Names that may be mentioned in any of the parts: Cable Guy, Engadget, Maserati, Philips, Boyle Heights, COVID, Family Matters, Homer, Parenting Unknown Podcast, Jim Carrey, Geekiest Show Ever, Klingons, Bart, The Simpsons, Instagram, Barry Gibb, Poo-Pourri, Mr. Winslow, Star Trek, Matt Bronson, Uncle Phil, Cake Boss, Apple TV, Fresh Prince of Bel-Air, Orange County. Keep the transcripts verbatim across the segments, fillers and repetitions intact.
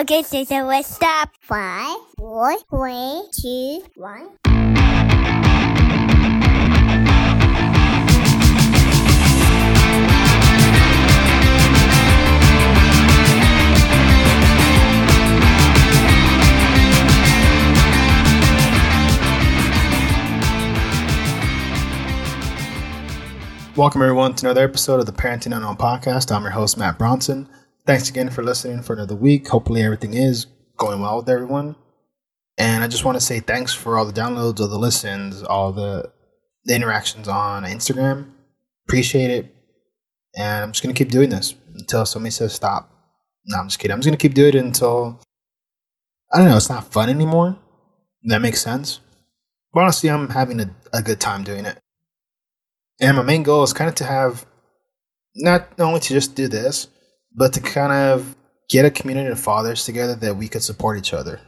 Okay, so, so let's stop. Five, four, three, two, one. Welcome, everyone, to another episode of the Parenting Unknown Podcast. I'm your host, Matt Bronson. Thanks again for listening for another week. Hopefully everything is going well with everyone. And I just want to say thanks for all the downloads, all the listens, all the, the interactions on Instagram. Appreciate it. And I'm just going to keep doing this until somebody says stop. No, I'm just kidding. I'm just going to keep doing it until, I don't know, it's not fun anymore. That makes sense. But honestly, I'm having a, a good time doing it. And my main goal is kind of to have, not only to just do this, but to kind of get a community of fathers together that we could support each other.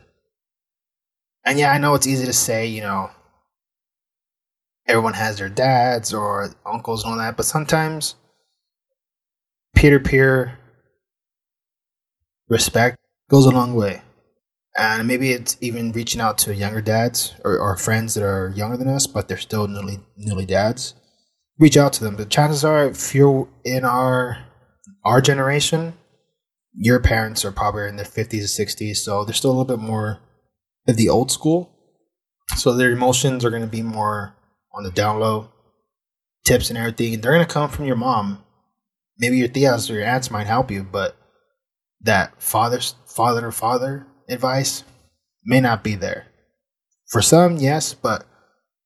And yeah, I know it's easy to say, you know, everyone has their dads or uncles and all that, but sometimes peer-to-peer respect goes a long way. And maybe it's even reaching out to younger dads or, or friends that are younger than us, but they're still newly, newly dads. Reach out to them. The chances are, if you're in our... Our generation, your parents are probably in their fifties or sixties, so they're still a little bit more of the old school. So their emotions are going to be more on the down low, tips and everything. They're going to come from your mom. Maybe your tias or your aunts might help you, but that father's father to father advice may not be there. For some, yes, but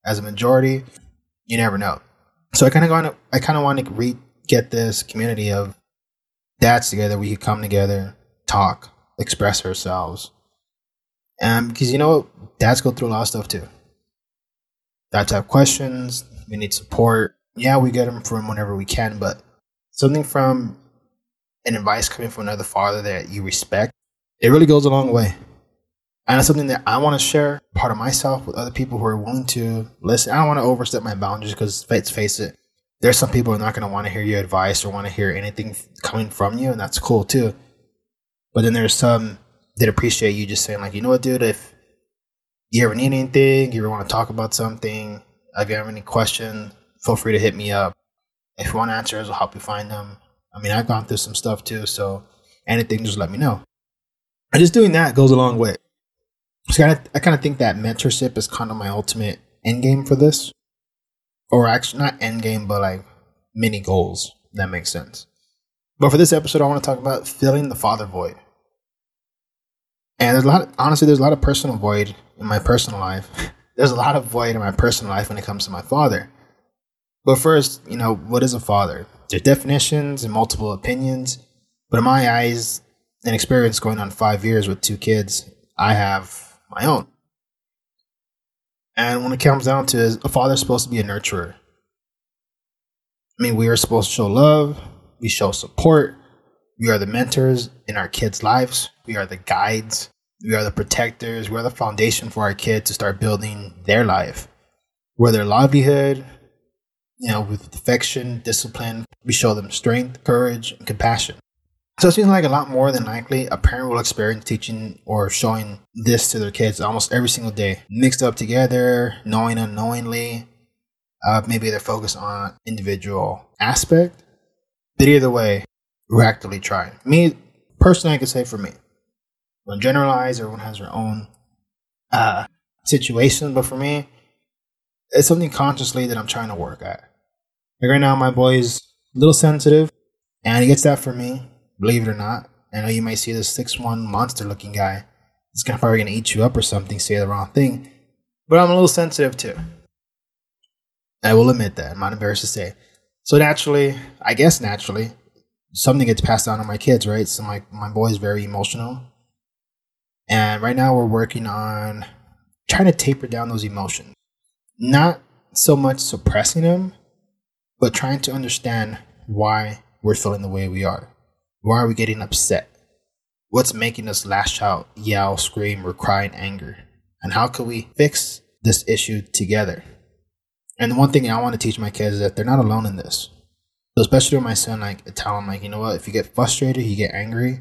as a majority, you never know. So I kind of want to, I kind of want to re- get this community of dads together. We could come together, talk, express ourselves. Um, because you know, dads go through a lot of stuff too. Dads have questions. We need support. Yeah, we get them from whenever we can, but something from an advice coming from another father that you respect, it really goes a long way. And it's something that I want to share part of myself with other people who are willing to listen. I don't want to overstep my boundaries because, let's face it, there's some people who are not going to want to hear your advice or want to hear anything coming from you, and that's cool too. But then there's some that appreciate you just saying, like, you know what, dude, if you ever need anything, you ever want to talk about something, if you have any question, feel free to hit me up. If you want answers, I'll help you find them. I mean, I've gone through some stuff too, so anything, just let me know. And just doing that goes a long way. So I, I kind of think that mentorship is kind of my ultimate end game for this. Or actually, not end game, but like mini goals. That makes sense. But for this episode, I want to talk about filling the father void. And there's a lot, of, honestly, there's a lot of personal void in my personal life. There's a lot of void in my personal life when it comes to my father. But first, you know, what is a father? There's definitions and multiple opinions. But in my eyes, an experience going on five years with two kids, I have my own. And when it comes down to it, a father's supposed to be a nurturer. I mean, we are supposed to show love. We show support. We are the mentors in our kids' lives. We are the guides. We are the protectors. We are the foundation for our kids to start building their life. We're their livelihood, you know, with affection, discipline. We show them strength, courage, and compassion. So it seems like a lot more than likely a parent will experience teaching or showing this to their kids almost every single day, mixed up together, knowing unknowingly. Uh, maybe they're focused on individual aspect, but either way, we're actively trying. Me personally, I could say for me, when generalized, everyone has their own uh, situation, but for me, it's something consciously that I'm trying to work at. Like right now, my boy is a little sensitive, and he gets that from me. Believe it or not, I know you might see this six one monster-looking guy. He's probably going to eat you up or something, say the wrong thing. But I'm a little sensitive, too. I will admit that. I'm not embarrassed to say. So naturally, I guess naturally, something gets passed down to my kids, right? So my, my boy is very emotional. And right now we're working on trying to taper down those emotions. Not so much suppressing them, but trying to understand why we're feeling the way we are. Why are we getting upset? What's making us lash out, yell, scream, or cry in anger? And how can we fix this issue together? And the one thing I want to teach my kids is that they're not alone in this. So especially with my son, like, I tell him, like, you know what? If you get frustrated, you get angry,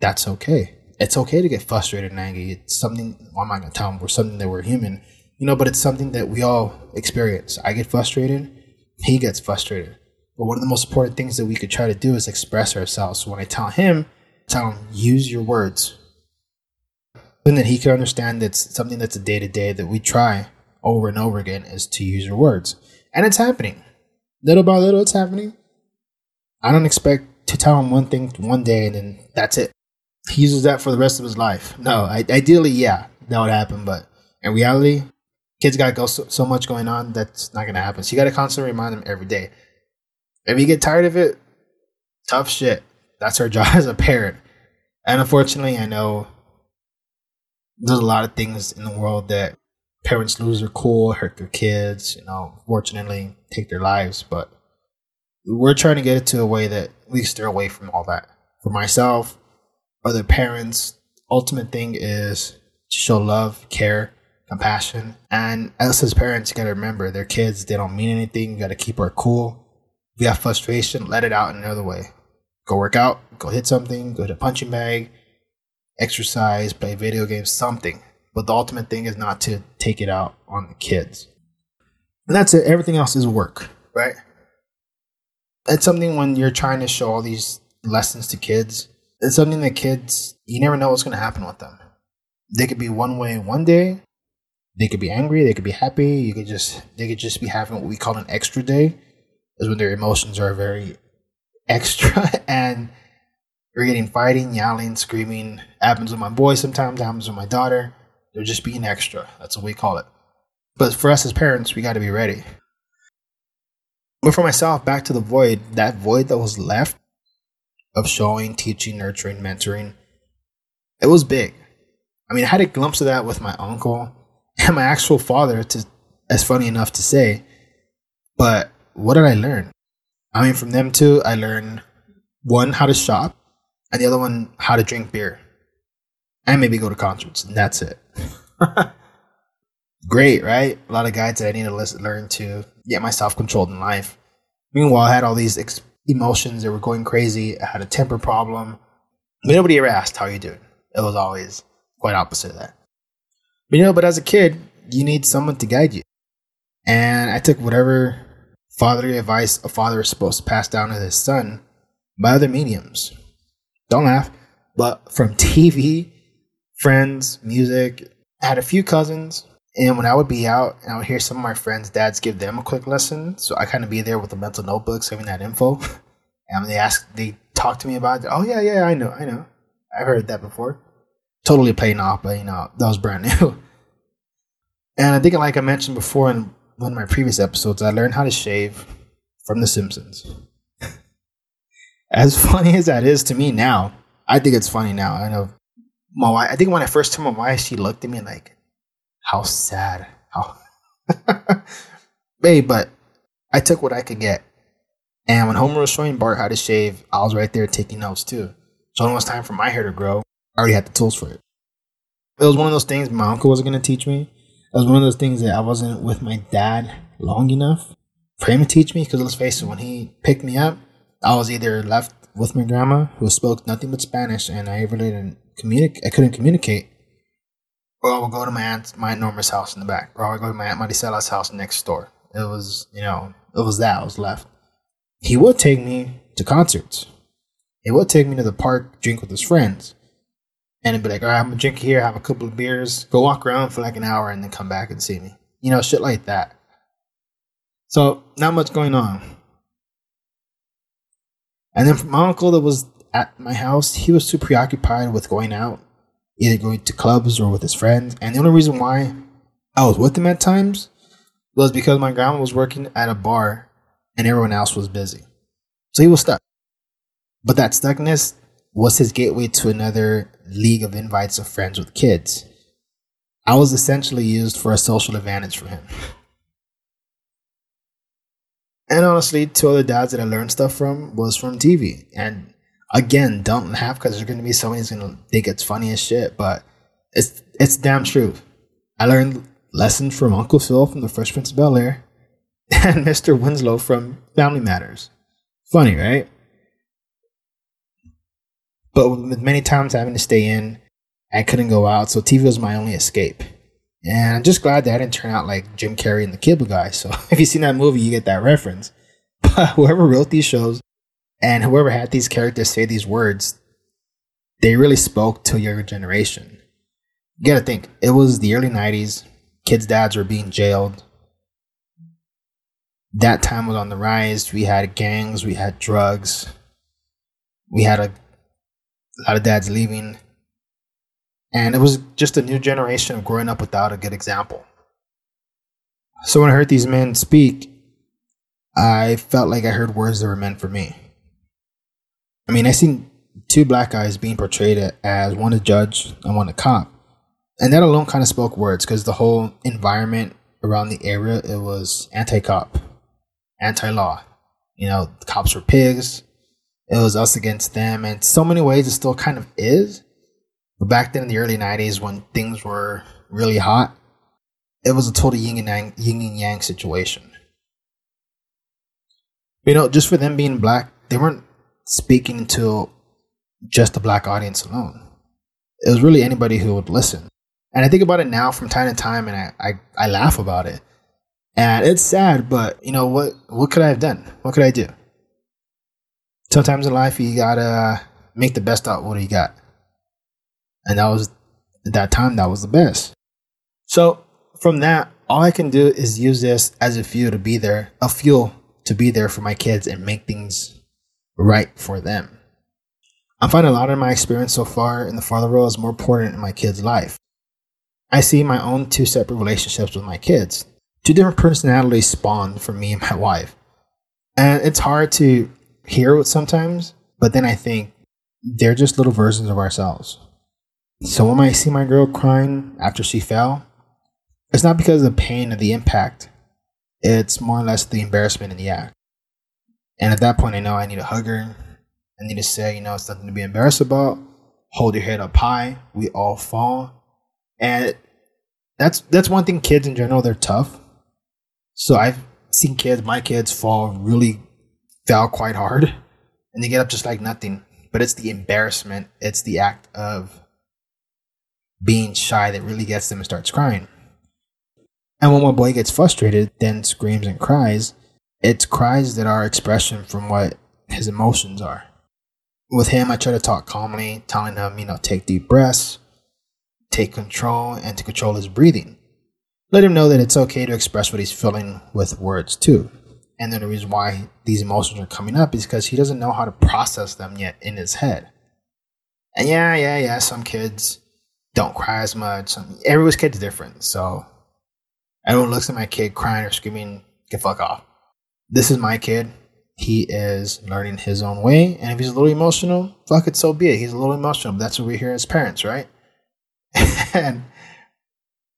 that's okay. it's okay to get frustrated and angry. It's something, well, I'm not going to tell them we're something that we're human, you know, but it's something that we all experience. I get frustrated. He gets frustrated. But one of the most important things that we could try to do is express ourselves. So when I tell him, I tell him, use your words. Something that he can understand, that's something that's a day-to-day that we try over and over again, is to use your words. And it's happening. Little by little, it's happening. I don't expect to tell him one thing one day and then that's it. He uses that for the rest of his life. No, I, ideally, yeah, that would happen. But in reality, kids got go so, so much going on, that's not going to happen. So you got to constantly remind them every day. If you get tired of it, tough shit. That's our job as a parent. And unfortunately, I know there's a lot of things in the world that parents lose their cool, hurt their kids, you know, fortunately take their lives. But we're trying to get it to a way that we steer away from all that. For myself, other parents, ultimate thing is to show love, care, compassion. And us as parents, you got to remember, their kids, they don't mean anything. You got to keep our cool. If you have frustration, let it out in another way. Go work out, go hit something, go to a punching bag, exercise, play video games, something. But the ultimate thing is not to take it out on the kids. And that's it. Everything else is work, right? It's something when you're trying to show all these lessons to kids, it's something that kids, you never know what's going to happen with them. They could be one way one day. They could be angry. They could be happy. You could just, they could just be having what we call an extra day. Is when their emotions are very extra and you're getting fighting, yelling, screaming. Happens with my boy sometimes, happens with my daughter. They're just being extra. That's what we call it. But for us as parents, we got to be ready. But for myself, back to the void, that void that was left of showing, teaching, nurturing, mentoring, it was big. I mean, I had a glimpse of that with my uncle and my actual father, to, that's funny enough to say, but what did I learn? I mean, from them too, I learned one, how to shop, and the other one, how to drink beer. And maybe go to concerts, and that's it. Great, right? A lot of guides that I need to listen, learn to get myself controlled in life. Meanwhile, I had all these ex- emotions that were going crazy. I had a temper problem. I mean, nobody ever asked, how you doing? It was always quite opposite of that. But, you know, but as a kid, you need someone to guide you. And I took whatever fatherly advice a father is supposed to pass down to his son by other mediums. Don't laugh, but from T V, friends, music. I had a few cousins, and when I would be out and I would hear some of my friends' dads give them a quick lesson, so I kind of be there with the mental notebooks, having that info. And they ask, they talk to me about it. Oh yeah, yeah, I know, I know, I've heard that before. Totally playing off, but you know that was brand new. And I think, like I mentioned before, in one of my previous episodes, I learned how to shave from The Simpsons. As funny as that is to me now, I think it's funny now. I know my wife, I think when I first told my wife, she looked at me like, how sad. How babe, but I took what I could get. And when Homer was showing Bart how to shave, I was right there taking notes too. So when it was time for my hair to grow, I already had the tools for it. It was one of those things my uncle wasn't going to teach me. It was one of those things that I wasn't with my dad long enough for him to teach me. Because let's face it, when he picked me up, I was either left with my grandma, who spoke nothing but Spanish, and I really didn't communicate. I couldn't communicate. Or I would go to my aunt, my aunt Norma's house in the back, or I would go to my aunt Maricela's house next door. It was, you know, it was that I was left. He would take me to concerts. He would take me to the park, drink with his friends. And it'd be like, all right, I'm going to drink here, have a couple of beers, go walk around for like an hour and then come back and see me. You know, shit like that. So, not much going on. And then my uncle that was at my house, he was too preoccupied with going out, either going to clubs or with his friends. And the only reason why I was with him at times was because my grandma was working at a bar and everyone else was busy. So he was stuck. But that stuckness was his gateway to another league of invites of friends with kids. I was essentially used for a social advantage for him. And honestly, two other dads that I learned stuff from was from T V. And again, don't laugh, because there's going to be someone who's going to think it's funny as shit, but it's it's damn true. I learned lessons from Uncle Phil from the Fresh Prince of Bel-Air and Mister Winslow from Family Matters. Funny, right? But with many times having to stay in I couldn't go out, so T V was my only escape. And I'm just glad that I didn't turn out like Jim Carrey and the Cable Guy. So if you've seen that movie, you get that reference. But whoever wrote these shows and whoever had these characters say these words, they really spoke to a younger generation. You gotta think, it was the early nineties. Kids' dads were being jailed. That time was on the rise. We had gangs. We had drugs. We had a, a lot of dads leaving. And it was just a new generation of growing up without a good example. So when I heard these men speak, I felt like I heard words that were meant for me. I mean, I seen two black guys being portrayed as one a judge and one a cop. And that alone kind of spoke words, because the whole environment around the area, it was anti-cop, anti-law. You know, the cops were pigs. It was us against them. And in so many ways, it still kind of is. But back then in the early nineties, when things were really hot, it was a total yin and yang, yin and yang situation. You know, just for them being black, they weren't speaking to just the black audience alone. It was really anybody who would listen. And I think about it now from time to time, and I, I, I laugh about it. And it's sad, but, you know, what what could I have done? What could I do? Sometimes in life, you gotta make the best out of what you got. And that was, at that time, that was the best. So from that, all I can do is use this as a fuel to be there, a fuel to be there for my kids and make things right for them. I'm finding a lot of my experience so far in the father role is more important in my kids' life. I see my own two separate relationships with my kids. Two different personalities spawned from me and my wife. And it's hard to hear it sometimes, but then I think they're just little versions of ourselves. So when I see my girl crying after she fell, it's not because of the pain or the impact. It's more or less the embarrassment in the act. And at that point, I know I need to hug her. I need to say, you know, it's nothing to be embarrassed about. Hold your head up high. We all fall. And that's that's one thing, kids in general, they're tough. So I've seen kids, my kids fall really, fell quite hard. And they get up just like nothing. But it's the embarrassment. It's the act of being shy that really gets them and starts crying. And when my boy gets frustrated, then screams and cries, it's cries that are expression from what his emotions are. With him, I try to talk calmly, telling him, you know, take deep breaths, take control, and to control his breathing. Let him know that it's okay to express what he's feeling with words too. And then the reason why these emotions are coming up is because he doesn't know how to process them yet in his head. And yeah, yeah, yeah, some kids don't cry as much. Some, everyone's kid's different, so everyone looks at my kid crying or screaming, get fuck off. This is my kid. He is learning his own way, and if he's a little emotional, fuck it, so be it. He's a little emotional. But that's what we're here as parents, right? And,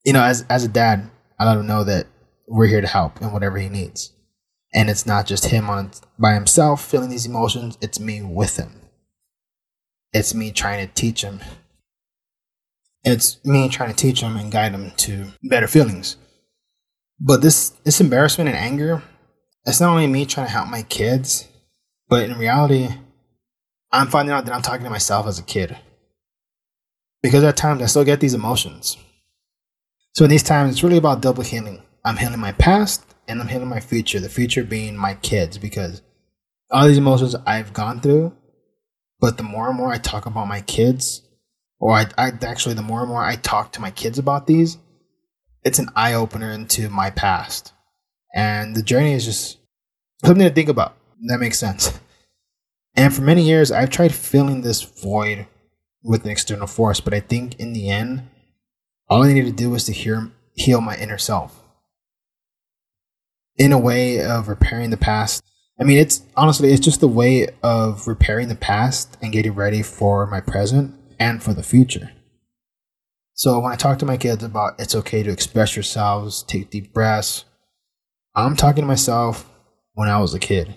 you know, as as a dad, I let him know that we're here to help in whatever he needs. And it's not just him on by himself feeling these emotions. It's me with him. It's me trying to teach him. It's me trying to teach him and guide him to better feelings. But this, this embarrassment and anger, it's not only me trying to help my kids, but in reality, I'm finding out that I'm talking to myself as a kid. Because at times, I still get these emotions. So in these times, it's really about double healing. I'm healing my past, and I'm healing my future. The future being my kids, because all these emotions I've gone through, but the more and more I talk about my kids, Or I, I actually, the more and more I talk to my kids about these, it's an eye-opener into my past. And the journey is just something to think about. That makes sense. And for many years, I've tried filling this void with an external force. But I think in the end, all I needed to do was to hear, heal my inner self. In a way of repairing the past. I mean, it's honestly, it's just a way of repairing the past and getting ready for my present. And for the future. So when I talk to my kids about it's okay to express yourselves, take deep breaths, I'm talking to myself when I was a kid.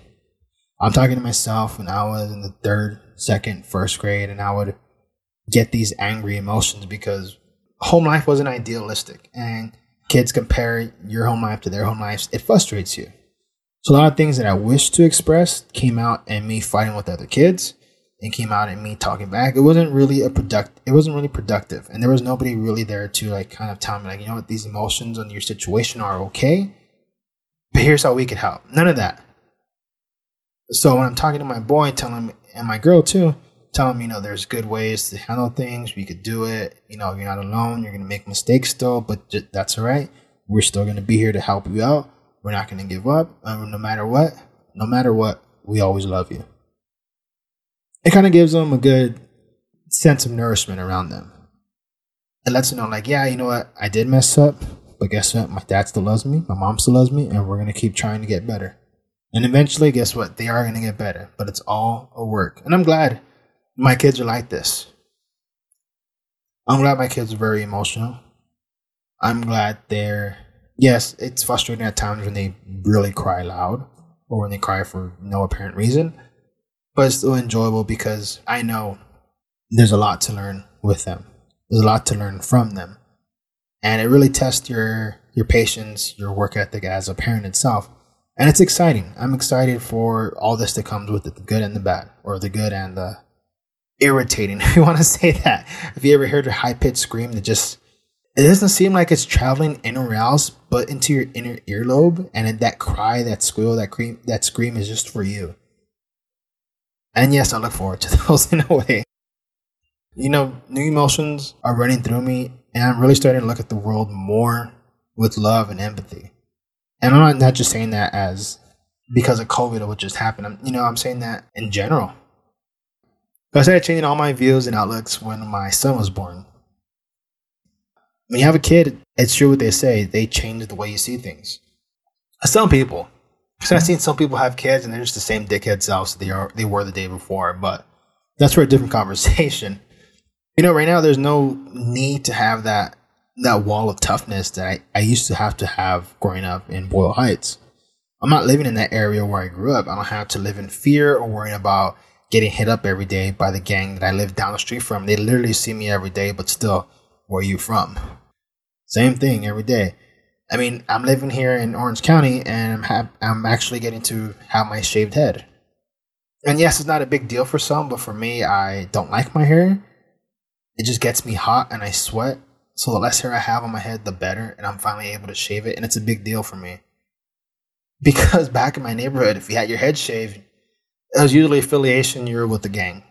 I'm talking to myself when I was in the third, second, first grade, and I would get these angry emotions because home life wasn't idealistic, and kids compare your home life to their home lives. It frustrates you. So a lot of things that I wish to express came out in me fighting with other kids. It came out and me talking back. It wasn't really a product. It wasn't really productive, and there was nobody really there to like kind of tell me like, you know what, these emotions on your situation are okay, but here's how we could help. None of that. So when I'm talking to my boy, telling him and my girl too, telling him, you know, there's good ways to handle things. We could do it. You know, you're not alone. You're gonna make mistakes still, but j- that's all right. We're still gonna be here to help you out. We're not gonna give up. Um, no matter what, no matter what, we always love you. It kind of gives them a good sense of nourishment around them. It lets them know, like, yeah, you know what? I did mess up, but guess what? My dad still loves me. My mom still loves me, and we're going to keep trying to get better. And eventually, guess what? They are going to get better, but it's all a work. And I'm glad my kids are like this. I'm glad my kids are very emotional. I'm glad they're, yes, it's frustrating at times when they really cry loud or when they cry for no apparent reason. But it's still enjoyable because I know there's a lot to learn with them. There's a lot to learn from them. And it really tests your your patience, your work ethic as a parent itself. And it's exciting. I'm excited for all this that comes with it, the good and the bad, or the good and the irritating, if you want to say that. Have you ever heard a high-pitched scream that just, it doesn't seem like it's traveling anywhere else but into your inner earlobe? And that cry, that squeal, that scream, that scream is just for you. And yes, I look forward to those in a way. You know, new emotions are running through me, and I'm really starting to look at the world more with love and empathy. And I'm not just saying that as because of COVID or what just happened. I'm, you know, I'm saying that in general. I started changing all my views and outlooks when my son was born. When you have a kid, it's true what they say. They change the way you see things. Some people. So I've seen some people have kids and they're just the same dickhead selves they are they were the day before, but that's for a different conversation. You know, right now there's no need to have that that wall of toughness that I, I used to have to have growing up in Boyle Heights. I'm not living in that area where I grew up. I don't have to live in fear or worrying about getting hit up every day by the gang that I live down the street from. They literally see me every day, but still, where are you from? Same thing every day. I mean, I'm living here in Orange County, and I'm ha- I'm actually getting to have my shaved head. And yes, it's not a big deal for some, but for me, I don't like my hair. It just gets me hot, and I sweat. So the less hair I have on my head, the better, and I'm finally able to shave it, and it's a big deal for me. Because back in my neighborhood, if you had your head shaved, it was usually affiliation, you were with the gang.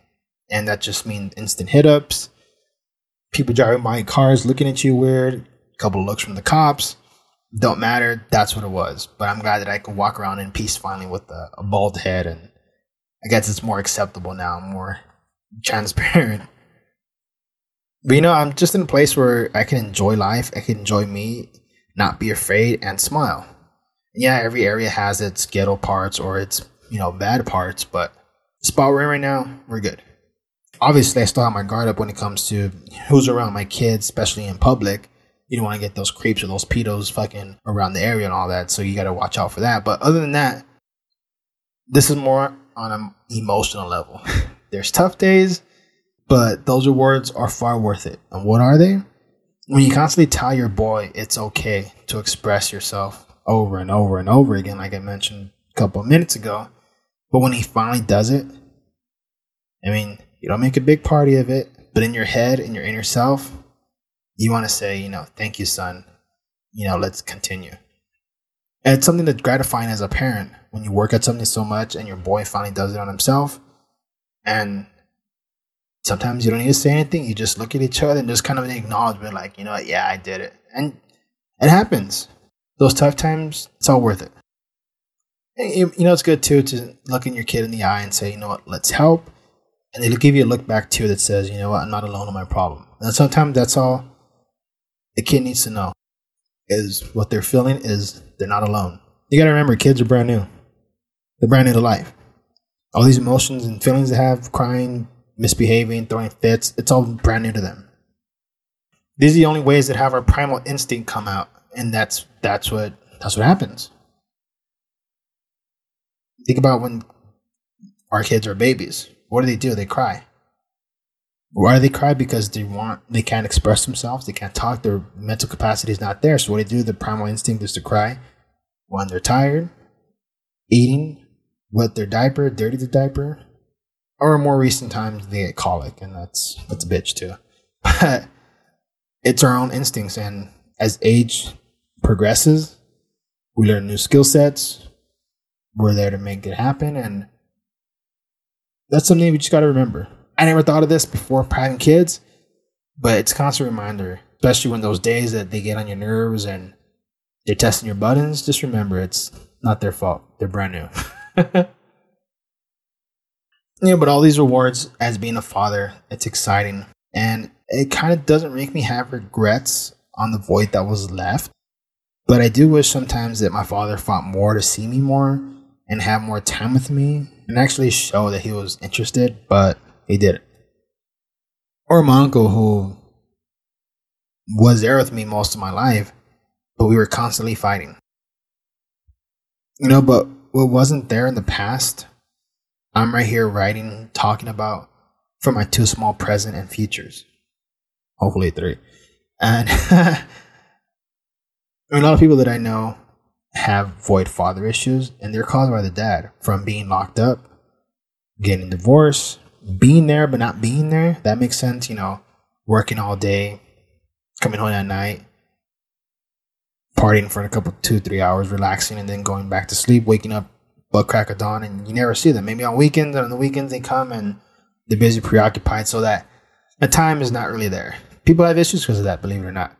And that just means instant hit-ups, people driving by in cars looking at you weird, a couple of looks from the cops. Don't matter. That's what it was. But I'm glad that I could walk around in peace finally with a, a bald head. And I guess it's more acceptable now, more transparent. But, you know, I'm just in a place where I can enjoy life. I can enjoy me, not be afraid, and smile. And yeah, every area has its ghetto parts or its, you know, bad parts. But the spot we're in right now, we're good. Obviously, I still have my guard up when it comes to who's around my kids, especially in public. You don't want to get those creeps or those pedos fucking around the area and all that. So you got to watch out for that. But other than that, this is more on an emotional level. There's tough days, but those rewards are far worth it. And what are they? When you constantly tell your boy it's okay to express yourself over and over and over again, like I mentioned a couple of minutes ago. But when he finally does it, I mean, you don't make a big party of it, but in your head, in your inner self, you want to say, you know, thank you, son. You know, let's continue. And it's something that's gratifying as a parent when you work at something so much and your boy finally does it on himself. And sometimes you don't need to say anything. You just look at each other and just kind of an acknowledgement like, you know what? Yeah, I did it. And it happens. Those tough times, it's all worth it. And, you know, it's good, too, to look in your kid in the eye and say, you know what? Let's help. And they'll give you a look back, too, that says, you know what? I'm not alone in my problem. And sometimes that's all the kid needs to know is what they're feeling is they're not alone. You got to remember, kids are brand new. They're brand new to life. All these emotions and feelings they have, crying, misbehaving, throwing fits, it's all brand new to them. These are the only ways that have our primal instinct come out. And that's that's what that's what happens. Think about when our kids are babies. What do they do? They cry. Why do they cry? Because they want, they can't express themselves. They can't talk. Their mental capacity is not there. So what they do, the primal instinct is to cry when they're tired, eating, wet their diaper, dirty the diaper, or in more recent times, they get colic, and that's that's a bitch too. But it's our own instincts, and as age progresses, we learn new skill sets. We're there to make it happen, and that's something we just got to remember. I never thought of this before having kids, but it's a constant reminder, especially when those days that they get on your nerves and they're testing your buttons. Just remember, it's not their fault. They're brand new. Yeah, but all these rewards as being a father, it's exciting. And it kind of doesn't make me have regrets on the void that was left. But I do wish sometimes that my father fought more to see me more and have more time with me and actually show that he was interested, but he didn't. Or my uncle, who was there with me most of my life, but we were constantly fighting. You know, but what wasn't there in the past, I'm right here writing, talking about for my two small present and futures. Hopefully three. And a lot of people that I know have void father issues, and they're caused by the dad, from being locked up, getting divorced, being there but not being there. That makes sense, you know, working all day, coming home at night, partying for a couple, two, three hours, relaxing, and then going back to sleep, waking up butt crack of dawn, and you never see them. Maybe on weekends, and on the weekends they come and they're busy, preoccupied, so that the time is not really there. People have issues because of that, believe it or not.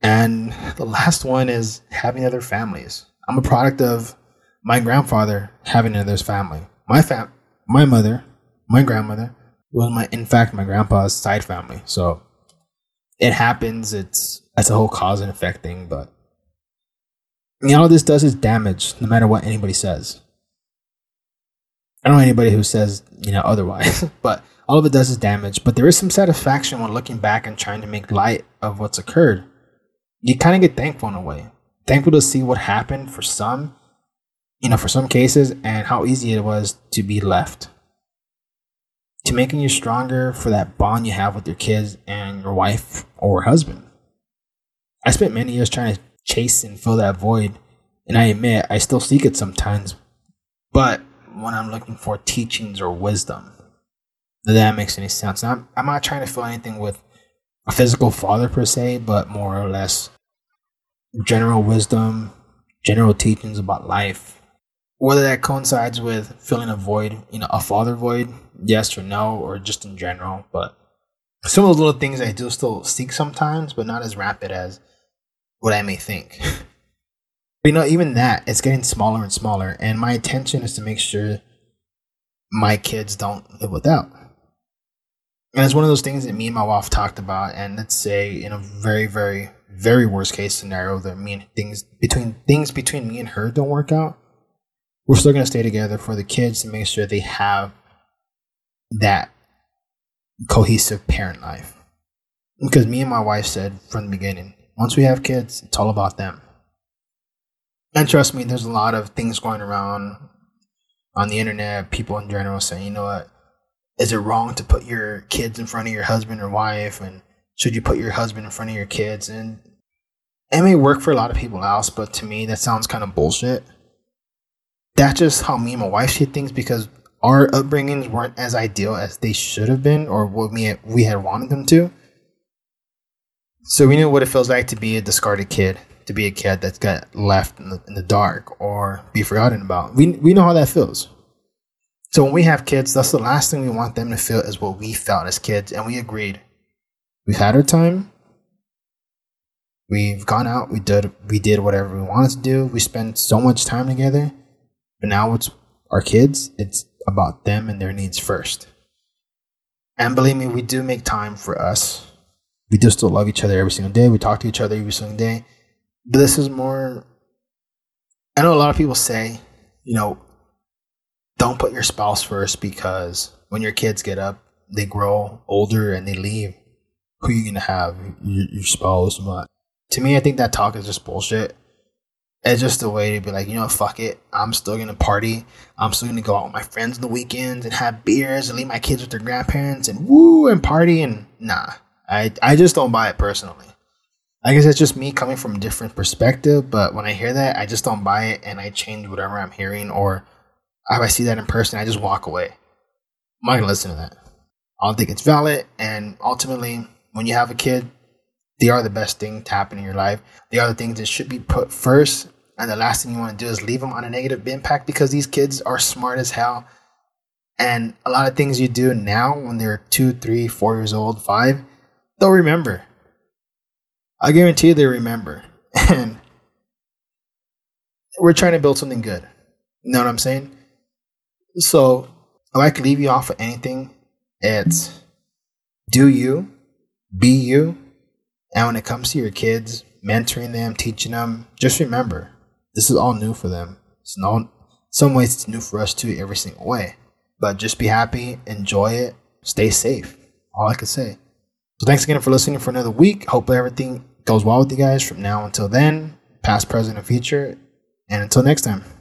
And the last one is having other families. I'm a product of my grandfather having another family. My fam, my mother, my grandmother was my, in fact, my grandpa's side family. So it happens. It's that's a whole cause and effect thing. But you know, all this does is damage, no matter what anybody says. I don't know anybody who says, you know, otherwise. But all of it does is damage. But there is some satisfaction when looking back and trying to make light of what's occurred. You kind of get thankful in a way. Thankful to see what happened for some, you know, for some cases, and how easy it was to be left. To making you stronger for that bond you have with your kids and your wife or husband. I spent many years trying to chase and fill that void, and I admit I still seek it sometimes, but when I'm looking for teachings or wisdom, if that makes any sense. I'm, I'm not trying to fill anything with a physical father per se, but more or less general wisdom, general teachings about life. Whether that coincides with filling a void, you know, a father void, yes or no, or just in general. But some of those little things I do still seek sometimes, but not as rapid as what I may think. But you know, even that, it's getting smaller and smaller. And my intention is to make sure my kids don't live without. And it's one of those things that me and my wife talked about. And let's say in a very, very, very worst case scenario that me and things between things between me and her don't work out, we're still going to stay together for the kids to make sure they have that cohesive parent life. Because me and my wife said from the beginning, once we have kids, it's all about them. And trust me, there's a lot of things going around on the internet, people in general saying, you know what, is it wrong to put your kids in front of your husband or wife? And should you put your husband in front of your kids? And it may work for a lot of people else, but to me, that sounds kind of bullshit. That's just how me and my wife see things, because our upbringings weren't as ideal as they should have been, or what we had, we had wanted them to. So we knew what it feels like to be a discarded kid, to be a kid that's got left in the, in the dark or be forgotten about. We we know how that feels. So when we have kids, that's the last thing we want them to feel is what we felt as kids, and we agreed. We've had our time. We've gone out. We did we did whatever we wanted to do. We spent so much time together. But now it's our kids. It's about them and their needs first. And believe me, we do make time for us. We do still love each other every single day. We talk to each other every single day. But this is more... I know a lot of people say, you know, don't put your spouse first, because when your kids get up, they grow older and they leave. Who are you going to have? Your, your spouse? What? To me, I think that talk is just bullshit. It's just a way to be like, you know, fuck it. I'm still going to party. I'm still going to go out with my friends on the weekends and have beers and leave my kids with their grandparents and woo and party. And nah, I, I just don't buy it personally. I guess it's just me coming from a different perspective. But when I hear that, I just don't buy it. And I change whatever I'm hearing, or if I see that in person, I just walk away. I'm not going to listen to that. I don't think it's valid. And ultimately, when you have a kid, they are the best thing to happen in your life. They are the things that should be put first. And the last thing you want to do is leave them on a negative impact, because these kids are smart as hell. And a lot of things you do now when they're two, three, four years old, five, they'll remember. I guarantee you they remember. And we're trying to build something good. You know what I'm saying? So if I could leave you off with anything, it's do you, be you. And when it comes to your kids, mentoring them, teaching them, just remember, this is all new for them. It's not, in some ways it's new for us too, every single way. But just be happy, enjoy it, stay safe. All I can say. So thanks again for listening for another week. Hopefully everything goes well with you guys from now until then, past, present, and future. And until next time.